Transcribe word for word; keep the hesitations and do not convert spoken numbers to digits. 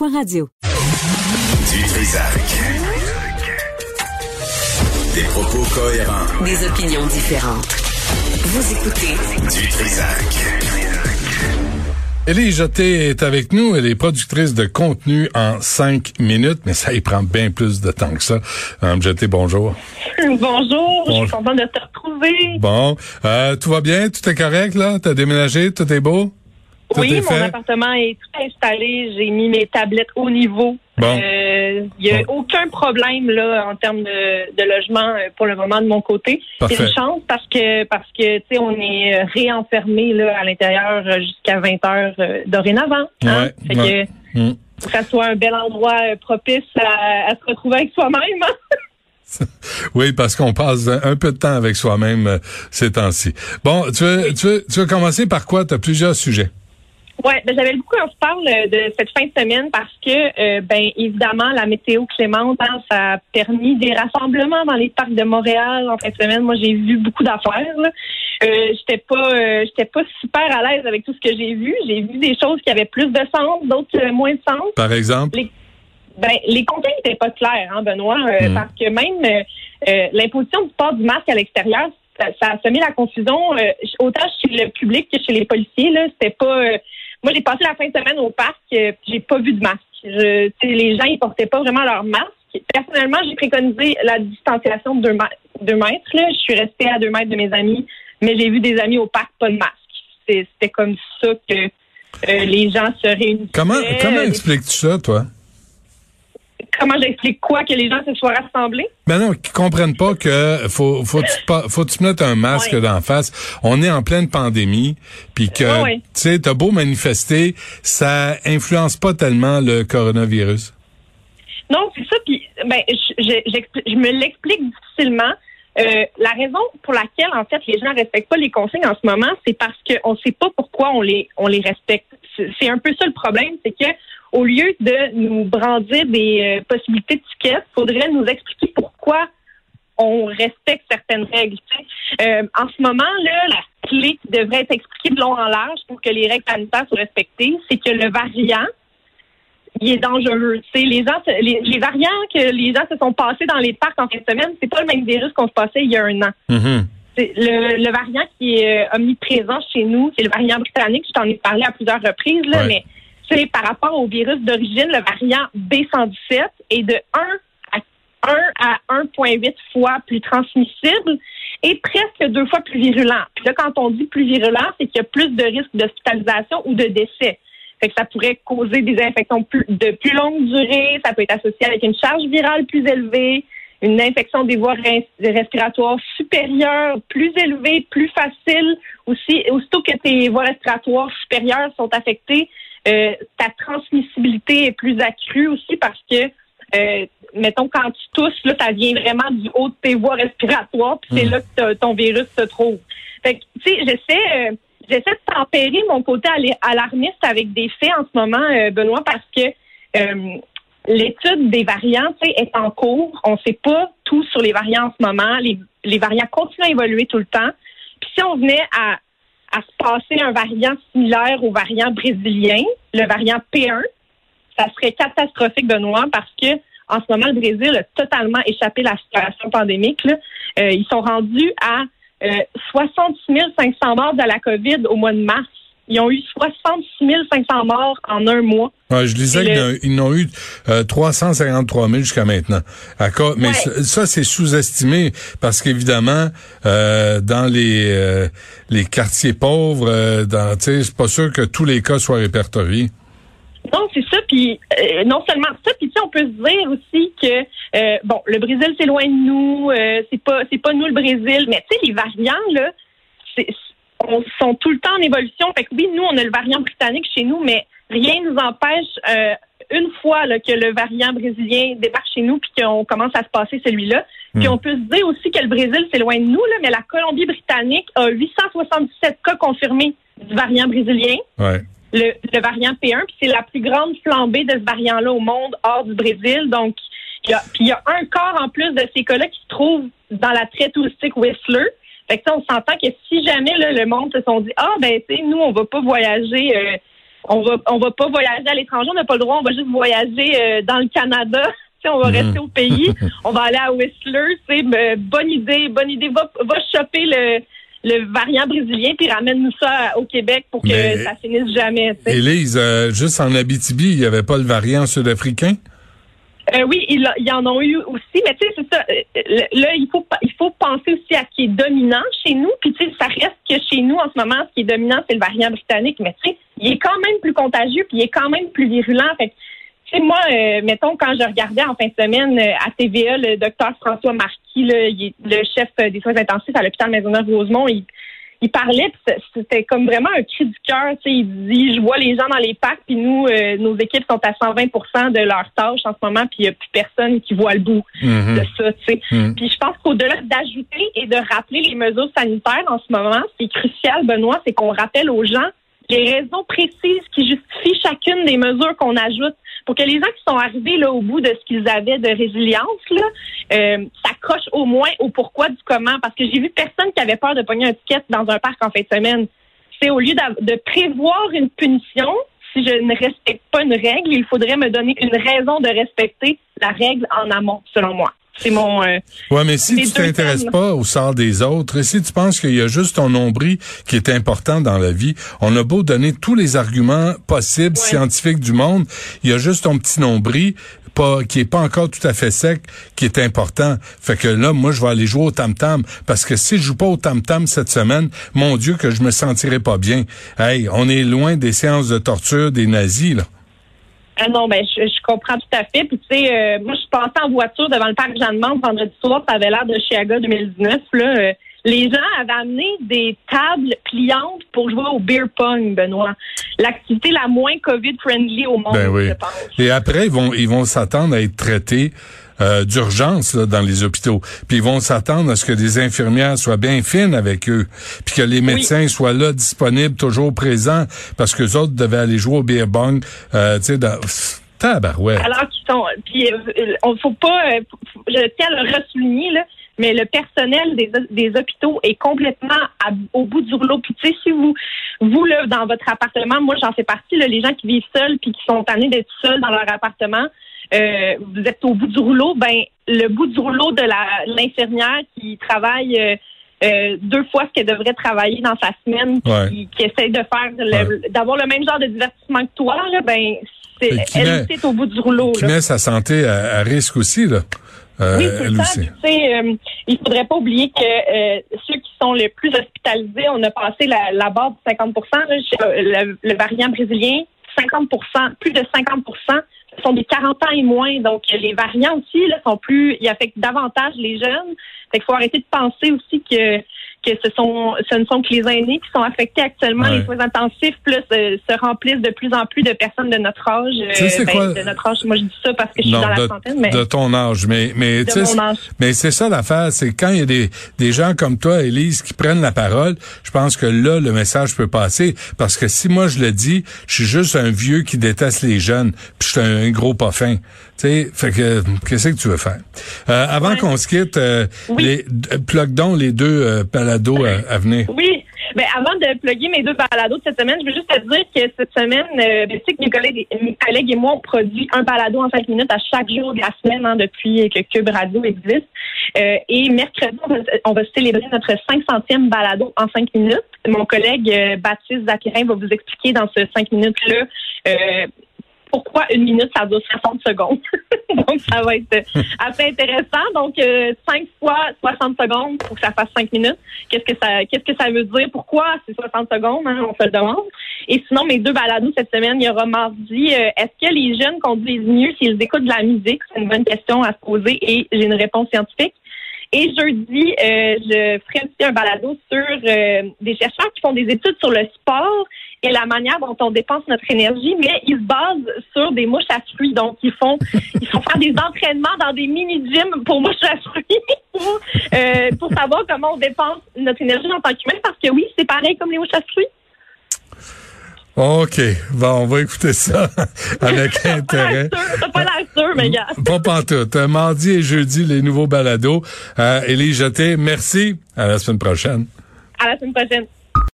cube radio point radio. Dutrizac. Des propos cohérents. Des opinions différentes. Vous écoutez Dutrizac. Élise Jetté est avec nous. Elle est productrice de contenu en cinq minutes, mais ça, il prend bien plus de temps que ça. Mme Jetté, bonjour. Bonjour, bon. Je suis contente de te retrouver. Bon, euh, tout va bien? Tout est correct, là? T'as déménagé? Tout est beau? Tout oui, est mon appartement est tout installé. J'ai mis mes tablettes au niveau. Bon. Il euh, n'y a bon. aucun problème, là, en termes de, de logement pour le moment de mon côté. Parfait. C'est une chance parce que, parce que, tu sais, on est réenfermé, là, à l'intérieur jusqu'à vingt heures euh, dorénavant. Hein? Ouais. Fait ouais. que, mmh. pour que ça soit un bel endroit euh, propice à, à se retrouver avec soi-même. Oui, parce qu'on passe un peu de temps avec soi-même euh, ces temps-ci. Bon, tu veux, oui. tu veux, tu veux commencer par quoi? Tu as plusieurs sujets. Oui, ben j'avais le goût qu'on se parle de cette fin de semaine parce que, euh, ben évidemment, la météo clémente, hein, ça a permis des rassemblements dans les parcs de Montréal en fin de semaine. Moi, j'ai vu beaucoup d'affaires, là. Euh, j'étais pas, euh, j'étais pas super à l'aise avec tout ce que j'ai vu. J'ai vu des choses qui avaient plus de sens, d'autres euh, moins de sens. Par exemple? Les, ben les consignes n'étaient pas claires, hein, Benoît, euh, mmh. parce que même euh, euh, l'imposition du port du masque à l'extérieur, ça, ça a semé la confusion euh, autant chez le public que chez les policiers, là. C'était pas... Euh, Moi, j'ai passé la fin de semaine au parc, euh, j'ai pas vu de masque. Je, les gens, ils portaient pas vraiment leur masque. Personnellement, j'ai préconisé la distanciation de deux, ma- deux mètres. Là. Je suis restée à deux mètres de mes amis, mais j'ai vu des amis au parc, pas de masque. C'est, c'était comme ça que euh, les gens se réunissaient. Comment, comment expliques-tu ça, toi? Comment j'explique quoi? Que les gens se soient rassemblés? Ben non, qu'ils comprennent pas que faut faut tu faut tu mettre un masque ouais. d'en face. On est en pleine pandémie, puis que ouais, ouais. tu sais, t'as beau manifester, ça influence pas tellement le coronavirus. Non, c'est ça. Puis ben je, je, je me l'explique difficilement. Euh, la raison pour laquelle en fait les gens respectent pas les consignes en ce moment, c'est parce que on sait pas pourquoi on les on les respecte. C'est, c'est un peu ça le problème, c'est que au lieu de nous brandir des euh, possibilités de tickets, il faudrait nous expliquer pourquoi on respecte certaines règles. Euh, en ce moment, là, la clé qui devrait être expliquée de long en large pour que les règles sanitaires soient respectées, c'est que le variant, il est dangereux. T'sais, les, gens, les, les variants que les gens se sont passés dans les parcs en fin de semaine, c'est pas le même virus qu'on se passait il y a un an. Mm-hmm. C'est le, le variant qui est euh, omniprésent chez nous, c'est le variant britannique, je t'en ai parlé à plusieurs reprises, là, ouais. mais c'est par rapport au virus d'origine, le variant B cent dix-sept est de un à un à un virgule huit fois plus transmissible et presque deux fois plus virulent. Puis là, quand on dit plus virulent, c'est qu'il y a plus de risques d'hospitalisation ou de décès. Fait que ça pourrait causer des infections plus, de plus longue durée, ça peut être associé avec une charge virale plus élevée, une infection des voies respiratoires supérieures plus élevée, plus facile. Aussi, aussitôt que tes voies respiratoires supérieures sont affectées, Euh, ta transmissibilité est plus accrue aussi parce que, euh, mettons, quand tu tousses, là, ça vient vraiment du haut de tes voies respiratoires, puis c'est mmh. là que ton virus se trouve. Fait que, tu sais, j'essaie, euh, j'essaie de tempérer mon côté alarmiste avec des faits en ce moment, euh, Benoît, parce que euh, l'étude des variants, tu sais, est en cours. On sait pas tout sur les variants en ce moment. Les, les variants continuent à évoluer tout le temps. Puis si on venait à à se passer un variant similaire au variant brésilien, le variant P un, ça serait catastrophique, Benoît, parce que en ce moment, le Brésil a totalement échappé à la situation pandémique. Là. Euh, ils sont rendus à euh, soixante-six mille cinq cents morts de la COVID au mois de mars. Ils ont eu soixante-six mille cinq cents morts en un mois. Ouais, je disais qu'ils n'ont eu euh, trois cent cinquante-trois mille jusqu'à maintenant. D'accord, mais ouais. ça, ça, c'est sous-estimé parce qu'évidemment, euh, dans les euh, les quartiers pauvres, euh, dans, tu sais, c'est pas sûr que tous les cas soient répertoriés. Non, c'est ça. Puis euh, non seulement ça, puis tu sais, on peut se dire aussi que euh, bon, le Brésil c'est loin de nous, euh, c'est pas c'est pas nous le Brésil, mais tu sais les variants là, c'est on sont tout le temps en évolution. Fait que oui, nous, on a le variant britannique chez nous, mais rien ne nous empêche, euh, une fois là, que le variant brésilien débarque chez nous puis qu'on commence à se passer celui-là. Mmh. Puis on peut se dire aussi que le Brésil, c'est loin de nous, là, mais la Colombie-Britannique a huit cent soixante-dix-sept cas confirmés du variant brésilien, ouais. le, le variant P un, puis c'est la plus grande flambée de ce variant-là au monde hors du Brésil. Donc, il y a, puis il y a un quart en plus de ces cas-là qui se trouvent dans la très touristique Whistler. Fait que ça, on s'entend que si jamais là, le monde se sont dit « Ah, ben, tu sais, nous, on va pas voyager euh, on va on va pas voyager à l'étranger, on n'a pas le droit, on va juste voyager euh, dans le Canada. T'sais, on va mmh. rester au pays, on va aller à Whistler, t'sais, ben, bonne idée, bonne idée, va, va choper le, le variant brésilien puis ramène-nous ça au Québec pour que mais, ça finisse jamais. T'sais. Élise, euh, juste en Abitibi, il n'y avait pas le variant sud-africain? Euh, oui, il a, ils en ont eu aussi, mais tu sais, c'est ça, là, il faut il faut penser aussi à ce qui est dominant chez nous, puis tu sais, ça reste que chez nous, en ce moment, ce qui est dominant, c'est le variant britannique, mais tu sais, il est quand même plus contagieux, puis il est quand même plus virulent, fait que, tu sais, moi, euh, mettons, quand je regardais en fin de semaine euh, à T V A, le docteur François Marquis, là, il est le chef des soins intensifs à l'hôpital Maisonneuve-Rosemont, il, il parlait, pis c'était comme vraiment un cri du cœur, tu sais, il dit, je vois les gens dans les parcs, puis nous, euh, nos équipes sont à cent vingt pour cent de leur tâche en ce moment, puis il n'y a plus personne qui voit le bout mm-hmm. de ça, tu sais. Mm-hmm. Puis je pense qu'au-delà d'ajouter et de rappeler les mesures sanitaires en ce moment, ce qui est crucial, Benoît, c'est qu'on rappelle aux gens les raisons précises qui justifient chacune des mesures qu'on ajoute. Pour que les gens qui sont arrivés là au bout de ce qu'ils avaient de résilience, là, euh, s'accrochent au moins au pourquoi du comment. Parce que j'ai vu personne qui avait peur de pogner un ticket dans un parc en fin de semaine. C'est au lieu de prévoir une punition, si je ne respecte pas une règle, il faudrait me donner une raison de respecter la règle en amont, selon moi. C'est mon. Euh, ouais, mais si tu t'intéresses thèmes. pas au sort des autres, si tu penses qu'il y a juste ton nombril qui est important dans la vie, on a beau donner tous les arguments possibles, ouais. scientifiques du monde, il y a juste ton petit nombril pas, qui est pas encore tout à fait sec, qui est important. Fait que là, moi, je vais aller jouer au tam-tam, parce que si je joue pas au tam-tam cette semaine, mon Dieu, que je me sentirais pas bien. Hey, on est loin des séances de torture des nazis, là. Ah non, ben je, je comprends tout à fait. Puis tu sais, euh, moi je suis passée en voiture devant le parc Jean-Monnet vendredi soir, ça avait l'air de Chicago deux mille dix-neuf. Là, euh, les gens avaient amené des tables pliantes pour jouer au beer pong, Benoît. L'activité la moins COVID-friendly au monde, ben oui. je pense. Et après, ils vont ils vont s'attendre à être traités euh, d'urgence là, dans les hôpitaux. Puis ils vont s'attendre à ce que des infirmières soient bien fines avec eux, puis que les médecins oui. soient là, disponibles, toujours présents, parce que les autres devaient aller jouer au beer pong, euh, tu sais, dans... Tabarouette. Alors qu'ils sont, puis euh, on faut pas, euh, je tiens à le ressouligner là. Mais le personnel des, des hôpitaux est complètement à, au bout du rouleau. Puis, tu sais, si vous, vous là, dans votre appartement, moi, j'en fais partie, là, les gens qui vivent seuls puis qui sont tannés d'être seuls dans leur appartement, euh, vous êtes au bout du rouleau, ben le bout du rouleau de la l'infirmière qui travaille euh, euh, deux fois ce qu'elle devrait travailler dans sa semaine, ouais. qui, qui essaie de faire, le, ouais. d'avoir le même genre de divertissement que toi, là, ben c'est, elle aussi est au bout du rouleau. Qui là. met sa santé à, à risque aussi, là. Euh, oui, c'est ça. Tu sais, euh, il faudrait pas oublier que euh, ceux qui sont les plus hospitalisés, on a passé la, la barre de cinquante pour cent. Là, le, le variant brésilien, cinquante pour cent, plus de cinquante pour cent sont des quarante ans et moins. Donc, les variants aussi là, sont plus, ils affectent davantage les jeunes. Fait qu'il faut arrêter de penser aussi que que ce sont, ce ne sont que les aînés qui sont affectés actuellement. Ouais. Les soins intensifs plus, euh, se remplissent de plus en plus de personnes de notre âge. Tu sais, c'est euh, ben, quoi? De notre âge, moi je dis ça parce que je suis non, dans de, la centaine. Mais de ton âge, mais mais tu sais, mais c'est ça l'affaire, c'est quand il y a des des gens comme toi, Élise, qui prennent la parole, je pense que là le message peut passer, parce que si moi je le dis, je suis juste un vieux qui déteste les jeunes, puis je suis un, un gros pas fin. Tu sais, fait que qu'est-ce que tu veux faire? Euh, avant ouais. qu'on se quitte, euh, oui. les euh, plug donc les deux euh, balados à, à venir. Oui, ben avant de plugger mes deux balados de cette semaine, je veux juste te dire que cette semaine, euh, ben, tu sais que mes collègues, mes collègues et moi, on produit un balado en cinq minutes à chaque jour de la semaine hein, depuis que Cube Radio existe. Euh, et mercredi, on va, on va célébrer notre cinq centième balado en cinq minutes. Mon collègue euh, Baptiste Zapirin va vous expliquer dans ce cinq minutes-là euh, pourquoi une minute, ça dure soixante secondes. Donc, ça va être assez intéressant. Donc, euh, cinq fois soixante secondes pour que ça fasse cinq minutes. Qu'est-ce que ça, qu'est-ce que ça veut dire? Pourquoi c'est soixante secondes? Hein, on se le demande. Et sinon, mes deux balados cette semaine, il y aura mardi. Euh, est-ce que les jeunes conduisent mieux s'ils écoutent de la musique? C'est une bonne question à se poser et j'ai une réponse scientifique. Et jeudi, euh, je ferai aussi un balado sur euh, des chercheurs qui font des études sur le sport et la manière dont on dépense notre énergie, mais ils se basent sur des mouches à fruits. Donc, ils font ils font faire des entraînements dans des mini-gyms pour mouches à fruits pour, euh, pour savoir comment on dépense notre énergie en tant qu'humain, parce que oui, c'est pareil comme les mouches à fruits. OK. Bon, on va écouter ça avec intérêt. T'as pas l'air sûr, mais gars. Pas pantoute. Mardi et jeudi, les nouveaux balados. Euh, Élise Jetté, merci. À la semaine prochaine. À la semaine prochaine.